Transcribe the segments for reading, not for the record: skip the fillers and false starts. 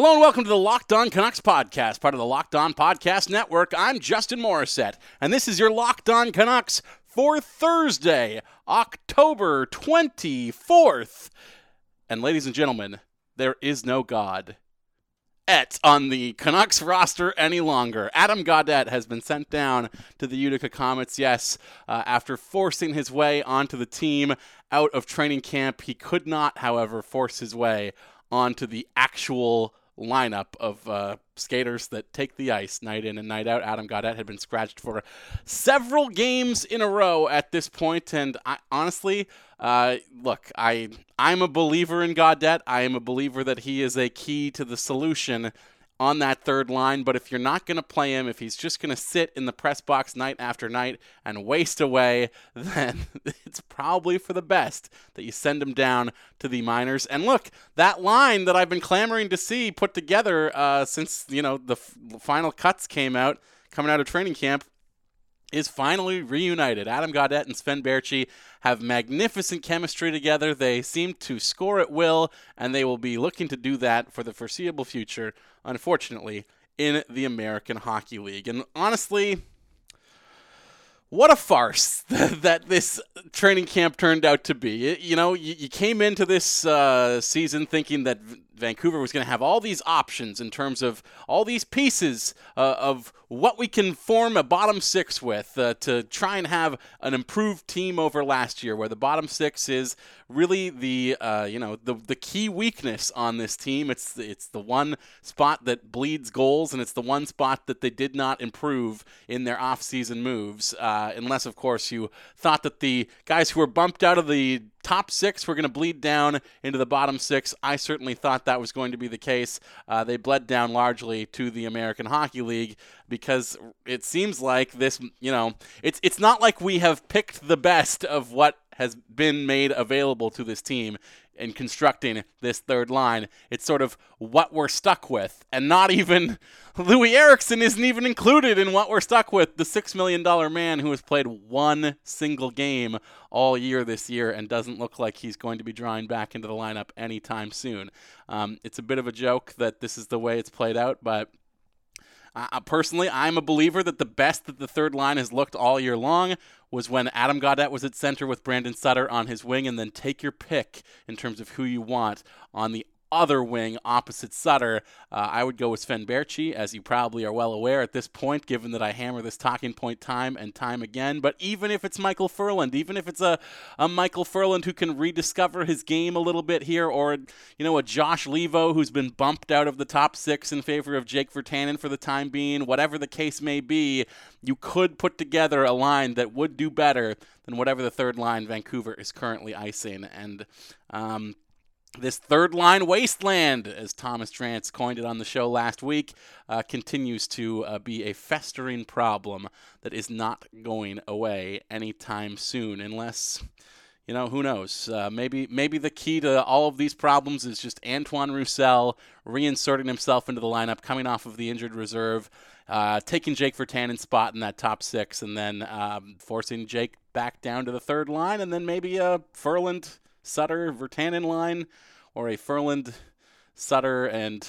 Hello and welcome to the Locked On Canucks podcast, part of the Locked On Podcast Network. I'm Justin Morissette, and this is your Locked On Canucks for Thursday, October 24th. And ladies and gentlemen, there is no God on the Canucks roster any longer. Adam Gaudette has been sent down to the Utica Comets, after forcing his way onto the team out of training camp. He could not, however, force his way onto the actual lineup of skaters that take the ice night in and night out. Adam Gaudette had been scratched for several games in a row at this point, and I, honestly, look, I'm a believer in Gaudette. I am a believer that he is a key to the solution on that third line, but if you're not going to play him, if he's just going to sit in the press box night after night and waste away, then it's probably for the best that you send him down to the minors. And look, that line that I've been clamoring to see put together since the final cuts came out, coming out of training camp, is finally reunited. Adam Gaudette and Sven Bärtschi have magnificent chemistry together. They seem to score at will, and they will be looking to do that for the foreseeable future, unfortunately, in the American Hockey League. And honestly, what a farce that this training camp turned out to be. You know, you came into this season thinking that Vancouver was going to have all these options in terms of all these pieces of what we can form a bottom six with to try and have an improved team over last year, where the bottom six is really the key weakness on this team. It's the one spot that bleeds goals, and it's the one spot that they did not improve in their offseason moves, unless, of course, you thought that the guys who were bumped out of the top six were going to bleed down into the bottom six. I certainly thought that was going to be the case. They bled down largely to the American Hockey League, because it seems like this, it's not like we have picked the best of what has been made available to this team in constructing this third line. It's sort of what we're stuck with, and not even Loui Eriksson isn't even included in what we're stuck with, the $6 million man who has played one single game all year this year and doesn't look like he's going to be drawing back into the lineup anytime soon. It's a bit of a joke that this is the way it's played out, but personally, I'm a believer that the best that the third line has looked all year long was when Adam Gaudette was at center with Brandon Sutter on his wing, and then take your pick in terms of who you want on the other wing opposite Sutter. I would go with Sven Bärtschi, as you probably are well aware at this point, given that I hammer this talking point time and time again. But even if it's Michael Ferland, even if it's a Michael Ferland who can rediscover his game a little bit here, or a Josh Leivo who's been bumped out of the top six in favor of Jake Virtanen for the time being, whatever the case may be, you could put together a line that would do better than whatever the third line Vancouver is currently icing. And this third-line wasteland, as Thomas Trance coined it on the show last week, continues to be a festering problem that is not going away anytime soon, unless, who knows? Maybe the key to all of these problems is just Antoine Roussel reinserting himself into the lineup, coming off of the injured reserve, taking Jake Virtanen's spot in that top six, and then forcing Jake back down to the third line, and then maybe Ferland, Sutter, Virtanen line, or a Ferland, Sutter, and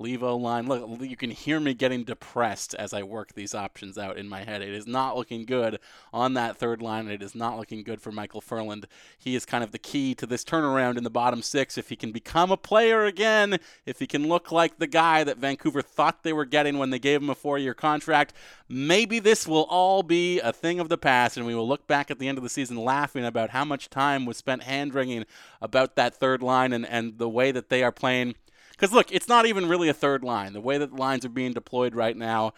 Leivo line. Look, you can hear me getting depressed as I work these options out in my head. It is not looking good on that third line, and it is not looking good for Michael Ferland. He is kind of the key to this turnaround in the bottom six. If he can become a player again, if he can look like the guy that Vancouver thought they were getting when they gave him a 4-year contract, maybe this will all be a thing of the past, and we will look back at the end of the season laughing about how much time was spent hand-wringing about that third line and the way that they are playing. Because, look, it's not even really a third line. The way that lines are being deployed right now,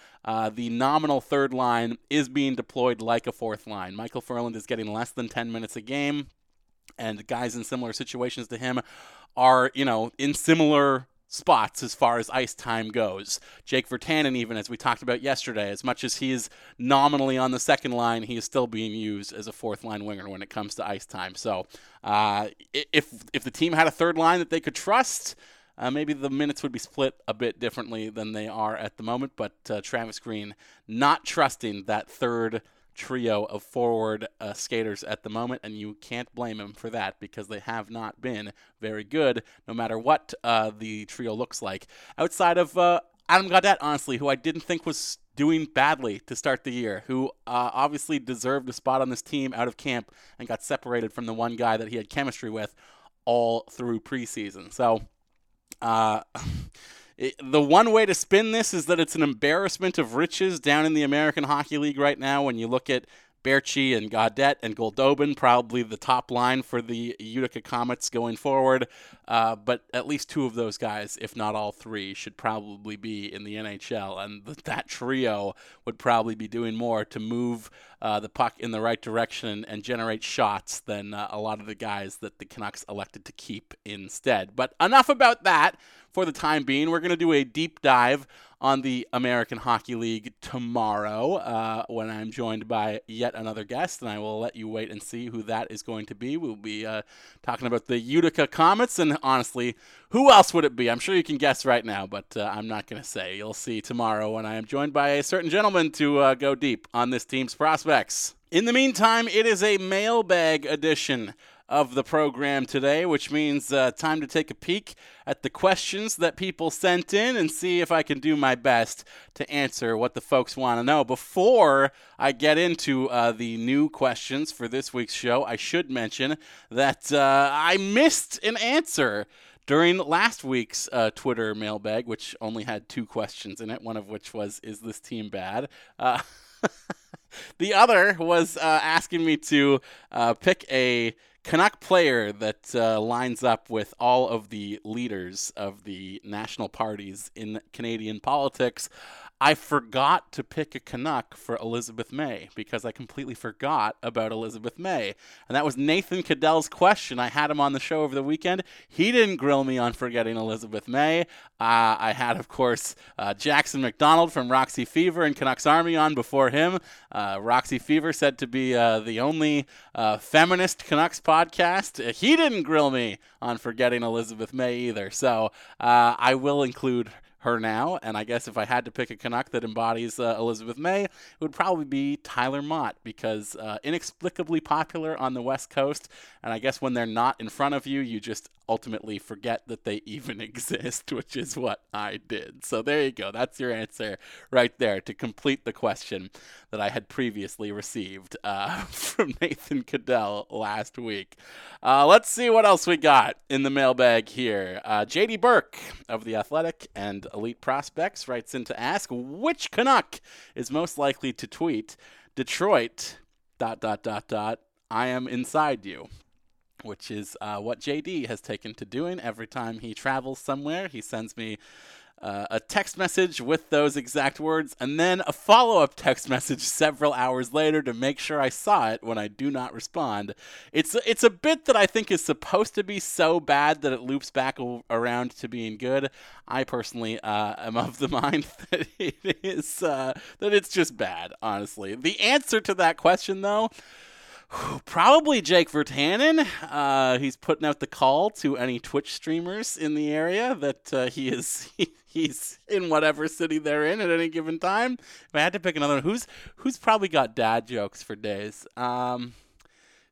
the nominal third line is being deployed like a fourth line. Michael Ferland is getting less than 10 minutes a game, and guys in similar situations to him are, in similar spots as far as ice time goes. Jake Virtanen, even as we talked about yesterday, as much as he is nominally on the second line, he is still being used as a fourth line winger when it comes to ice time. So if the team had a third line that they could trust, maybe the minutes would be split a bit differently than they are at the moment, but Travis Green not trusting that third trio of forward skaters at the moment, and you can't blame him for that because they have not been very good, no matter what the trio looks like. Outside of Adam Gaudette, honestly, who I didn't think was doing badly to start the year, who obviously deserved a spot on this team out of camp and got separated from the one guy that he had chemistry with all through preseason. So the one way to spin this is that it's an embarrassment of riches down in the American Hockey League right now when you look at Bärtschi and Gaudette and Goldobin, probably the top line for the Utica Comets going forward. But at least two of those guys, if not all three, should probably be in the NHL. And that trio would probably be doing more to move the puck in the right direction and generate shots than a lot of the guys that the Canucks elected to keep instead. But enough about that for the time being. We're going to do a deep dive on the American Hockey League tomorrow when I'm joined by yet another guest, and I will let you wait and see who that is going to be. We'll be talking about the Utica Comets, and honestly, who else would it be? I'm sure you can guess right now, but I'm not going to say. You'll see tomorrow when I am joined by a certain gentleman to go deep on this team's prospects. In the meantime, it is a mailbag edition of the program today, which means time to take a peek at the questions that people sent in and see if I can do my best to answer what the folks want to know. Before I get into the new questions for this week's show, I should mention that I missed an answer during last week's Twitter mailbag, which only had two questions in it, one of which was, is this team bad? The other was asking me to pick a Canuck player that lines up with all of the leaders of the national parties in Canadian politics. I forgot to pick a Canuck for Elizabeth May because I completely forgot about Elizabeth May. And that was Nathan Cadell's question. I had him on the show over the weekend. He didn't grill me on forgetting Elizabeth May. I had, of course, Jackson McDonald from Roxy Fever and Canucks Army on before him. Roxy Fever said to be the only feminist Canucks podcast. He didn't grill me on forgetting Elizabeth May either. So I will include her now, and I guess if I had to pick a Canuck that embodies Elizabeth May, it would probably be Tyler Motte, because inexplicably popular on the West Coast, and I guess when they're not in front of you, you just ultimately forget that they even exist, which is what I did. So there you go. That's your answer right there to complete the question that I had previously received from Nathan Cadell last week. Let's see what else we got in the mailbag here. J.D. Burke of The Athletic and Elite Prospects writes in to ask, which Canuck is most likely to tweet Detroit ... I am inside you? Which is what JD has taken to doing every time he travels somewhere. He sends me a text message with those exact words and then a follow-up text message several hours later to make sure I saw it when I do not respond. It's a bit that I think is supposed to be so bad that it loops back around to being good. I personally am of the mind that it is that it's just bad, honestly. The answer to that question, though, probably Jake Virtanen. He's putting out the call to any Twitch streamers in the area that he's in whatever city they're in at any given time. If I had to pick another one, who's probably got dad jokes for days?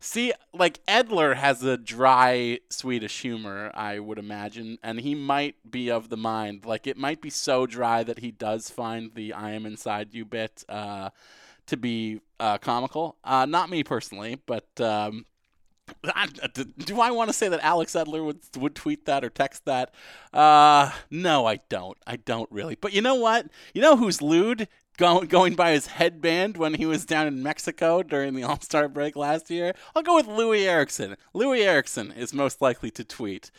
See, like Edler has a dry Swedish humor, I would imagine, and he might be of the mind. Like it might be so dry that he does find the "I am inside you" bit to be comical. Not me personally, but do I want to say that Alex Edler would tweet that or text that? No, I don't really. But you know what? You know who's lewd? Going by his headband when he was down in Mexico during the All-Star break last year? I'll go with Loui Eriksson. Loui Eriksson is most likely to tweet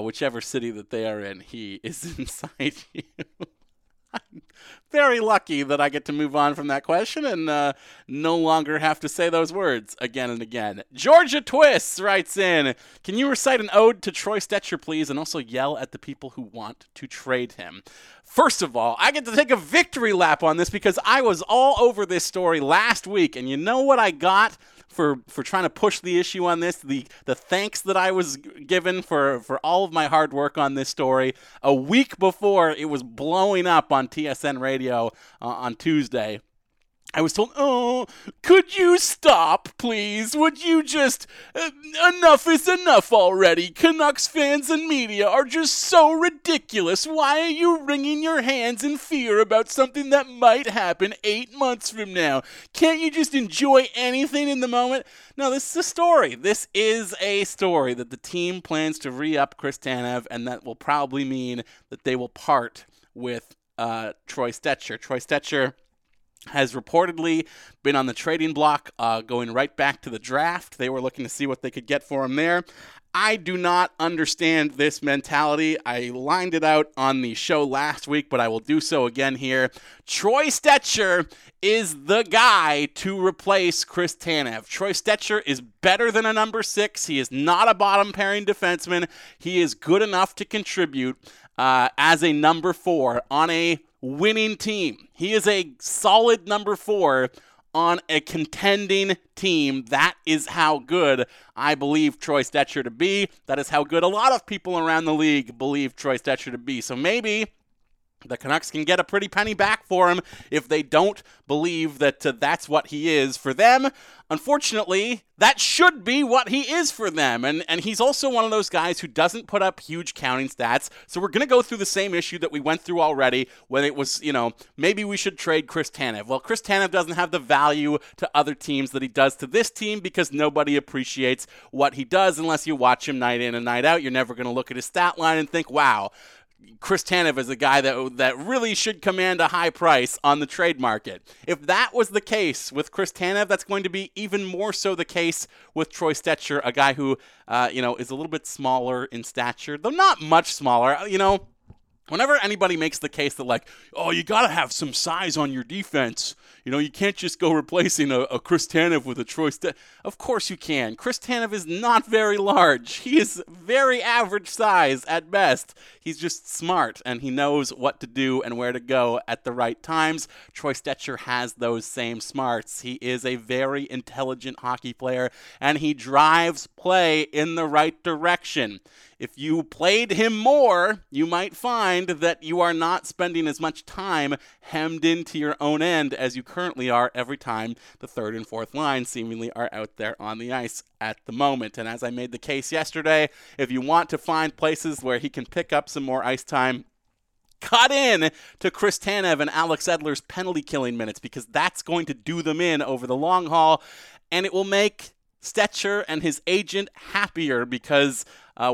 whichever city that they are in, he is inside you. I'm very lucky that I get to move on from that question and no longer have to say those words again and again. Georgia Twists writes in, can you recite an ode to Troy Stecher, please, and also yell at the people who want to trade him? First of all, I get to take a victory lap on this because I was all over this story last week, and you know what I got for trying to push the issue on this? The thanks that I was given for all of my hard work on this story a week before it was blowing up on TSN Radio on Tuesday. I was told, oh, could you stop, please? Would you just... enough is enough already. Canucks fans and media are just so ridiculous. Why are you wringing your hands in fear about something that might happen 8 months from now? Can't you just enjoy anything in the moment? No, this is a story. This is a story that the team plans to re-up Chris Tanev, and that will probably mean that they will part with Troy Stecher. Troy Stecher has reportedly been on the trading block, going right back to the draft. They were looking to see what they could get for him there. I do not understand this mentality. I lined it out on the show last week, but I will do so again here. Troy Stecher is the guy to replace Chris Tanev. Troy Stecher is better than a number six. He is not a bottom pairing defenseman. He is good enough to contribute as a number four on a winning team. He is a solid number four on a contending team. That is how good I believe Troy Stecher to be. That is how good a lot of people around the league believe Troy Stecher to be. So maybe the Canucks can get a pretty penny back for him if they don't believe that that's what he is for them. Unfortunately, that should be what he is for them. And he's also one of those guys who doesn't put up huge counting stats. So we're going to go through the same issue that we went through already when it was, you know, maybe we should trade Chris Tanev. Well, Chris Tanev doesn't have the value to other teams that he does to this team because nobody appreciates what he does unless you watch him night in and night out. You're never going to look at his stat line and think, wow, Chris Tanev is a guy that really should command a high price on the trade market. If that was the case with Chris Tanev, that's going to be even more so the case with Troy Stecher, a guy who, is a little bit smaller in stature, though not much smaller. You know, whenever anybody makes the case that, like, oh, you got to have some size on your defense, you know, you can't just go replacing a Chris Tanev with a Troy Stecher. Of course you can. Chris Tanev is not very large. He is very average size at best. He's just smart, and he knows what to do and where to go at the right times. Troy Stecher has those same smarts. He is a very intelligent hockey player, and he drives play in the right direction. If you played him more, you might find that you are not spending as much time hemmed into your own end as you currently are every time the third and fourth line seemingly are out there on the ice at the moment. And as I made the case yesterday, if you want to find places where he can pick up some more ice time, cut in to Chris Tanev and Alex Edler's penalty-killing minutes, because that's going to do them in over the long haul, and it will make Stecher and his agent happier, because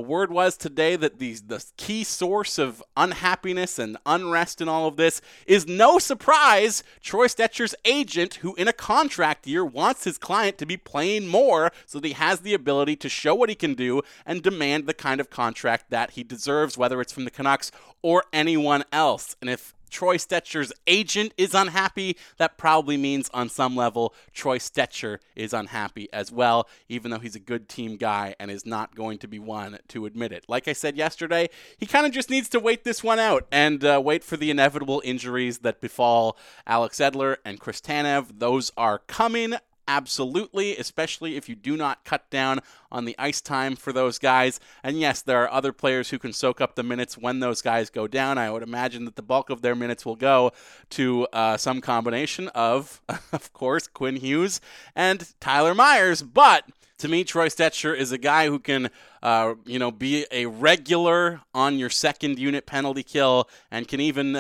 word was today that the key source of unhappiness and unrest in all of this is, no surprise, Troy Stecher's agent, who in a contract year wants his client to be playing more so that he has the ability to show what he can do and demand the kind of contract that he deserves, whether it's from the Canucks or anyone else. And if Troy Stecher's agent is unhappy, that probably means on some level Troy Stecher is unhappy as well, even though he's a good team guy and is not going to be one to admit it. Like I said yesterday, he kind of just needs to wait this one out and wait for the inevitable injuries that befall Alex Edler and Chris Tanev. Those are coming. Absolutely, especially if you do not cut down on the ice time for those guys. And yes, there are other players who can soak up the minutes when those guys go down. I would imagine that the bulk of their minutes will go to some combination of course, Quinn Hughes and Tyler Myers. But to me, Troy Stecher is a guy who can, be a regular on your second unit penalty kill, and can even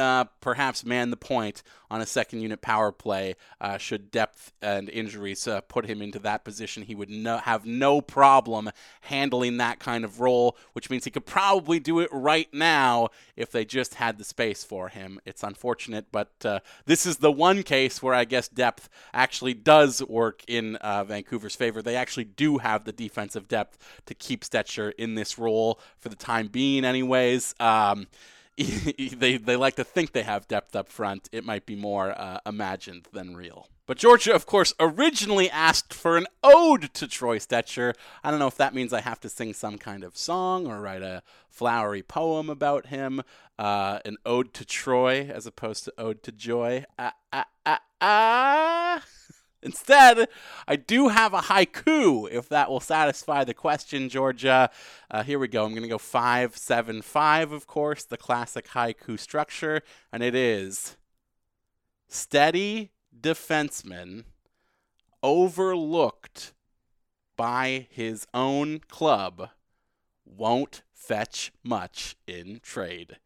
perhaps man the point on a second unit power play should depth and injuries put him into that position. He would have no problem handling that kind of role, which means he could probably do it right now if they just had the space for him. It's unfortunate, but this is the one case where I guess depth actually does work in Vancouver's favor. They actually do have the defensive depth to keep Stecher in this role for the time being anyways. They like to think they have depth up front. It might be more imagined than real. But Georgia, of course, originally asked for an ode to Troy Stecher. I don't know if that means I have to sing some kind of song or write a flowery poem about him. An ode to Troy as opposed to ode to joy. Instead, I do have a haiku, if that will satisfy the question, Georgia. Here we go. I'm going to go 5-7-5, of course, the classic haiku structure. And it is: steady defenseman overlooked by his own club won't fetch much in trade.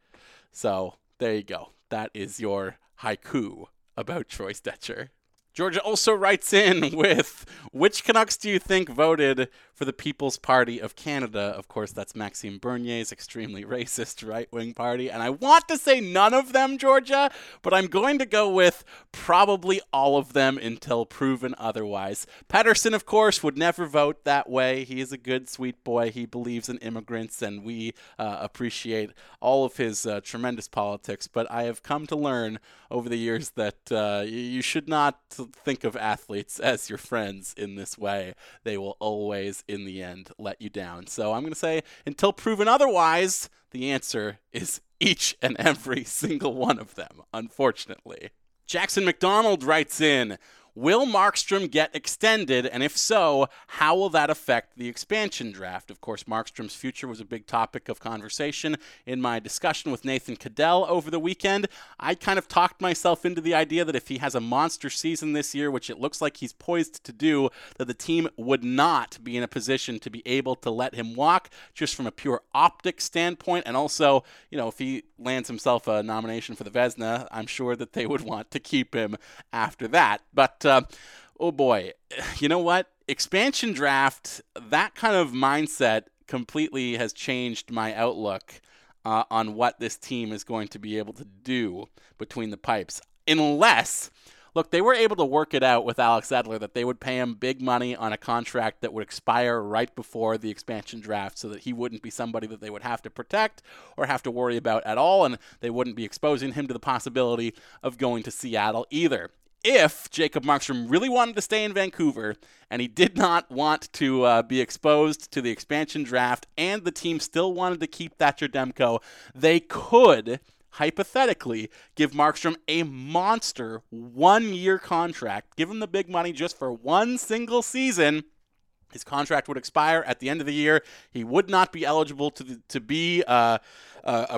So there you go. That is your haiku about Troy Stecher. Georgia also writes in with, which Canucks do you think voted for the People's Party of Canada? Of course, that's Maxime Bernier's extremely racist right-wing party. And I want to say none of them, Georgia, but I'm going to go with probably all of them until proven otherwise. Pettersson, of course, would never vote that way. He is a good, sweet boy. He believes in immigrants, and we appreciate all of his tremendous politics. But I have come to learn over the years that you should not think of athletes as your friends in this way. They will always, in the end, let you down. So I'm going to say, until proven otherwise, the answer is each and every single one of them, unfortunately. Jackson McDonald writes in, will Markstrom get extended? And if so, how will that affect the expansion draft? Of course, Markstrom's future was a big topic of conversation in my discussion with Nathan Cadell over the weekend. I kind of talked myself into the idea that if he has a monster season this year, which it looks like he's poised to do, that the team would not be in a position to be able to let him walk, just from a pure optic standpoint. And also, if he lands himself a nomination for the Vezina, I'm sure that they would want to keep him after that. But oh boy, you know what? Expansion draft, that kind of mindset completely has changed my outlook on what this team is going to be able to do between the pipes. Unless, look, they were able to work it out with Alex Edler that they would pay him big money on a contract that would expire right before the expansion draft so that he wouldn't be somebody that they would have to protect or have to worry about at all, and they wouldn't be exposing him to the possibility of going to Seattle either. If Jacob Markstrom really wanted to stay in Vancouver and he did not want to be exposed to the expansion draft and the team still wanted to keep Thatcher Demko, they could hypothetically give Markstrom a monster one-year contract, give him the big money just for one single season. His contract would expire at the end of the year. He would not be eligible to be a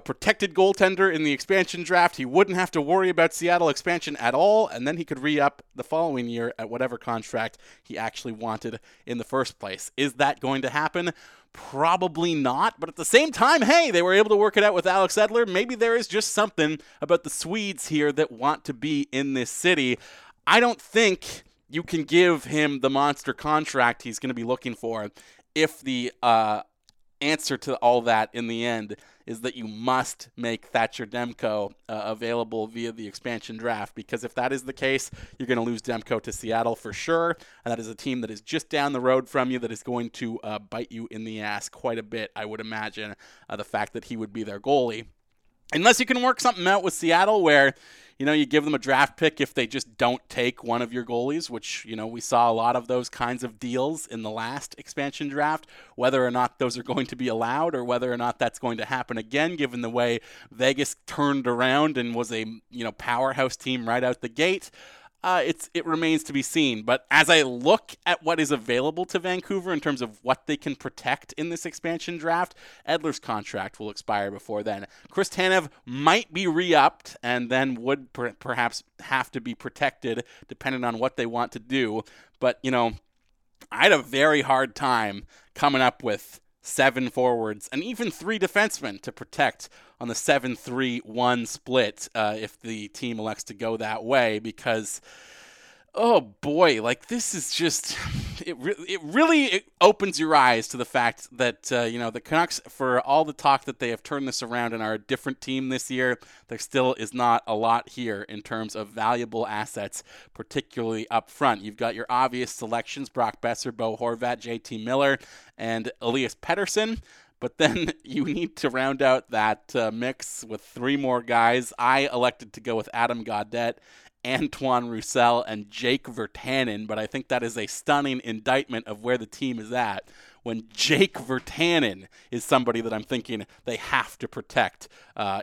protected goaltender in the expansion draft. He wouldn't have to worry about Seattle expansion at all, and then he could re-up the following year at whatever contract he actually wanted in the first place. Is that going to happen? Probably not, but at the same time, hey, they were able to work it out with Alex Edler. Maybe there is just something about the Swedes here that want to be in this city. I don't think you can give him the monster contract he's going to be looking for if the answer to all that in the end is that you must make Thatcher Demko available via the expansion draft, because if that is the case, you're going to lose Demko to Seattle for sure, and that is a team that is just down the road from you that is going to bite you in the ass quite a bit, I would imagine, the fact that he would be their goalie. Unless you can work something out with Seattle where, you give them a draft pick if they just don't take one of your goalies, which, we saw a lot of those kinds of deals in the last expansion draft, whether or not those are going to be allowed or whether or not that's going to happen again, given the way Vegas turned around and was a, powerhouse team right out the gate. It remains to be seen. But as I look at what is available to Vancouver in terms of what they can protect in this expansion draft, Edler's contract will expire before then. Chris Tanev might be re-upped and then would perhaps have to be protected depending on what they want to do. But, I had a very hard time coming up with 7 forwards and even 3 defensemen to protect on the 7-3-1 split if the team elects to go that way, because oh boy, this is just it really opens your eyes to the fact that the Canucks, for all the talk that they have turned this around and are a different team this year, there still is not a lot here in terms of valuable assets, particularly up front. You've got your obvious selections: Brock Boeser, Bo Horvat, JT Miller, and Elias Pettersson. But then you need to round out that mix with 3 more guys. I elected to go with Adam Gaudette, Antoine Roussel, and Jake Virtanen, but I think that is a stunning indictment of where the team is at when Jake Virtanen is somebody that I'm thinking they have to protect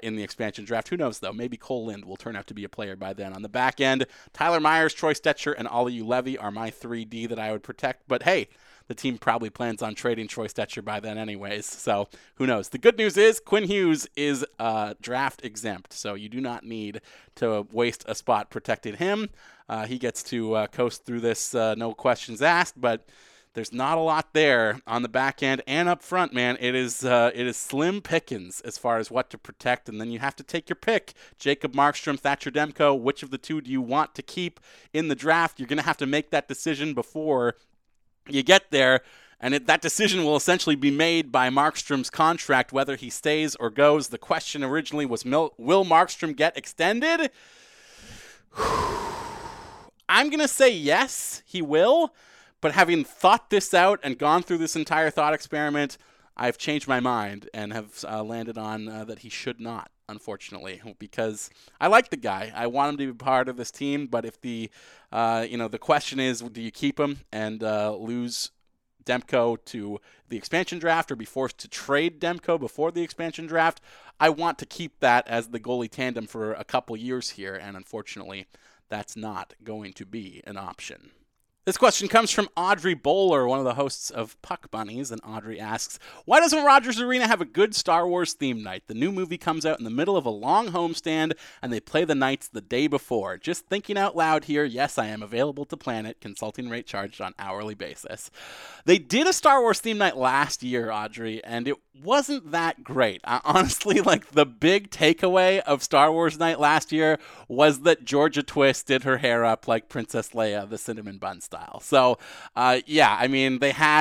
in the expansion draft. Who knows, though? Maybe Cole Lind will turn out to be a player by then. On the back end, Tyler Myers, Troy Stecher, and Loui Eriksson are my 3D that I would protect. But hey, the team probably plans on trading Troy Stecher by then anyways, so who knows. The good news is Quinn Hughes is draft exempt, so you do not need to waste a spot protecting him. He gets to coast through this, no questions asked, but there's not a lot there on the back end and up front, man. It is slim pickings as far as what to protect, and then you have to take your pick. Jacob Markstrom, Thatcher Demko, which of the two do you want to keep in the draft? You're going to have to make that decision before you get there, and that decision will essentially be made by Markstrom's contract, whether he stays or goes. The question originally was, will Markstrom get extended? I'm going to say yes, he will. But having thought this out and gone through this entire thought experiment, I've changed my mind and have landed on that he should not, unfortunately, because I like the guy. I want him to be part of this team. But if the question is, do you keep him and lose Demko to the expansion draft or be forced to trade Demko before the expansion draft? I want to keep that as the goalie tandem for a couple years here. And unfortunately, that's not going to be an option. This question comes from Audrey Bowler, one of the hosts of Puck Bunnies, and Audrey asks, why doesn't Rogers Arena have a good Star Wars theme night? The new movie comes out in the middle of a long homestand, and they play the nights the day before. Just thinking out loud here, yes, I am available to plan it, consulting rate charged on hourly basis. They did a Star Wars theme night last year, Audrey, and it wasn't that great. Honestly, the big takeaway of Star Wars night last year was that Georgia Twists did her hair up like Princess Leia, the cinnamon bun style. So, they had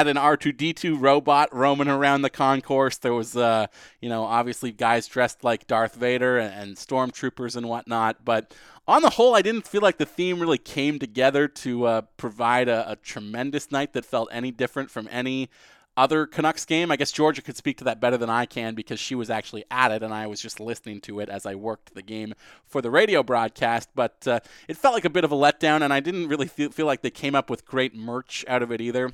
an R2-D2 robot roaming around the concourse. There was, obviously guys dressed like Darth Vader and stormtroopers and whatnot. But on the whole, I didn't feel like the theme really came together to provide a tremendous night that felt any different from any other Canucks game. I guess Georgia could speak to that better than I can because she was actually at it and I was just listening to it as I worked the game for the radio broadcast. But it felt like a bit of a letdown, and I didn't really feel like they came up with great merch out of it either.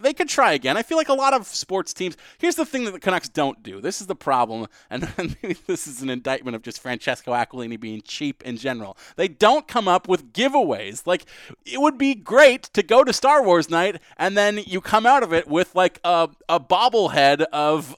They could try again. I feel like a lot of sports teams... Here's the thing that the Canucks don't do. This is the problem, and maybe this is an indictment of just Francesco Aquilini being cheap in general. They don't come up with giveaways. It would be great to go to Star Wars night, and then you come out of it with, a bobblehead of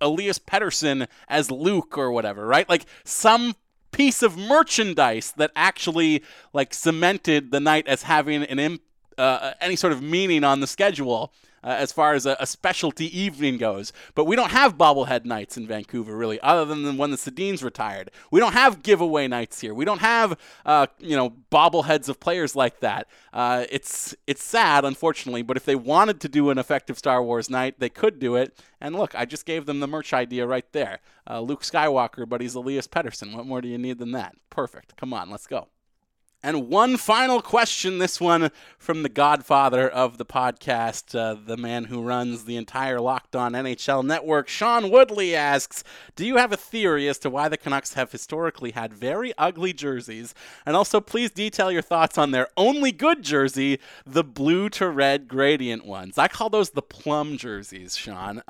Elias Pettersson as Luke or whatever, right? Some piece of merchandise that actually, cemented the night as having an impact. Any sort of meaning on the schedule as far as a specialty evening goes. But we don't have bobblehead nights in Vancouver, really, other than when the Sedins retired. We don't have giveaway nights here. We don't have, bobbleheads of players like that. It's sad, unfortunately, but if they wanted to do an effective Star Wars night, they could do it. And look, I just gave them the merch idea right there. Luke Skywalker, but he's Elias Pettersson. What more do you need than that? Perfect. Come on, let's go. And one final question, this one from the godfather of the podcast, the man who runs the entire Locked On NHL network, Sean Woodley asks, do you have a theory as to why the Canucks have historically had very ugly jerseys? And also, please detail your thoughts on their only good jersey, the blue to red gradient ones. I call those the plum jerseys, Sean.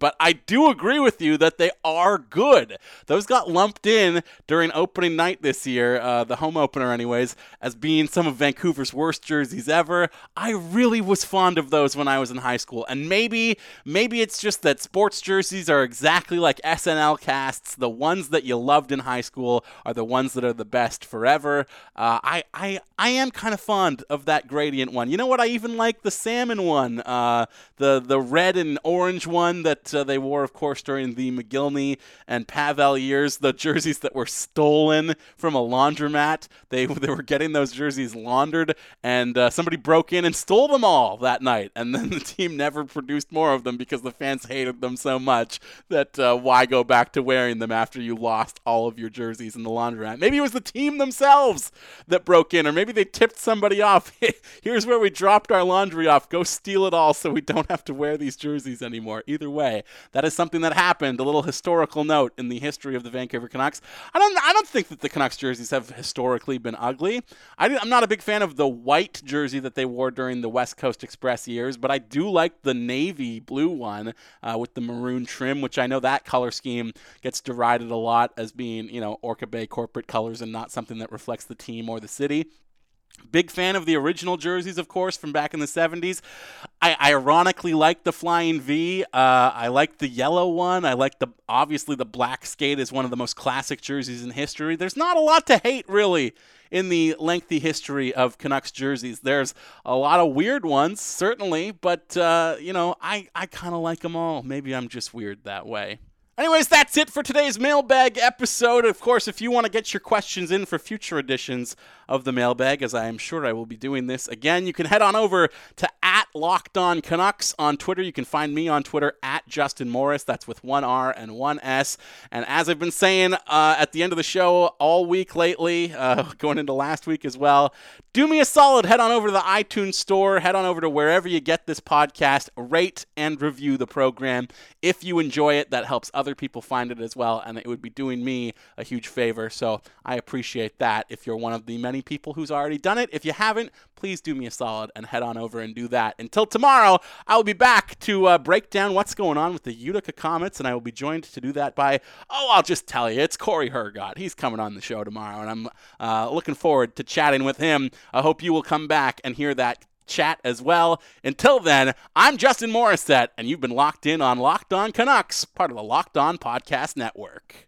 But I do agree with you that they are good. Those got lumped in during opening night this year, the home opener anyways, as being some of Vancouver's worst jerseys ever. I really was fond of those when I was in high school. And maybe it's just that sports jerseys are exactly like SNL casts. The ones that you loved in high school are the ones that are the best forever. I am kind of fond of that gradient one. You know what? I even like the salmon one, the red and orange one that they wore, of course, during the McGillney and Pavel years, the jerseys that were stolen from a laundromat. They were getting those jerseys laundered, and somebody broke in and stole them all that night. And then the team never produced more of them because the fans hated them so much that why go back to wearing them after you lost all of your jerseys in the laundromat? Maybe it was the team themselves that broke in, or maybe they tipped somebody off. Here's where we dropped our laundry off. Go steal it all so we don't have to wear these jerseys anymore. Either way, that is something that happened. A little historical note in the history of the Vancouver Canucks. I don't think that the Canucks jerseys have historically been ugly. I'm not a big fan of the white jersey that they wore during the West Coast Express years, but I do like the navy blue one with the maroon trim, which I know that color scheme gets derided a lot as being, Orca Bay corporate colors and not something that reflects the team or the city. Big fan of the original jerseys, of course, from back in the 70s. I ironically like the Flying V. I like the yellow one. I like obviously the black skate is one of the most classic jerseys in history. There's not a lot to hate, really, in the lengthy history of Canucks jerseys. There's a lot of weird ones, certainly, but, I kind of like them all. Maybe I'm just weird that way. Anyways, that's it for today's mailbag episode. Of course, if you want to get your questions in for future editions of the mailbag, as I am sure I will be doing this again, you can head on over to @LockedOnCanucks on Twitter. You can find me on Twitter @JustinMorris. That's with one R and one S. And as I've been saying at the end of the show all week lately, going into last week as well, do me a solid. Head on over to the iTunes store. Head on over to wherever you get this podcast. Rate and review the program. If you enjoy it, that helps others. People find it as well, and it would be doing me a huge favor, so I appreciate that if you're one of the many people who's already done it. If you haven't, please do me a solid and head on over and do that. Until tomorrow, I'll be back to break down what's going on with the Utica Comets, and I will be joined to do that by, I'll just tell you, it's Corey Hergott. He's coming on the show tomorrow, and I'm looking forward to chatting with him. I hope you will come back and hear that chat as well. Until then, I'm Justin Morissette, and you've been locked in on Locked On Canucks, part of the Locked On Podcast Network.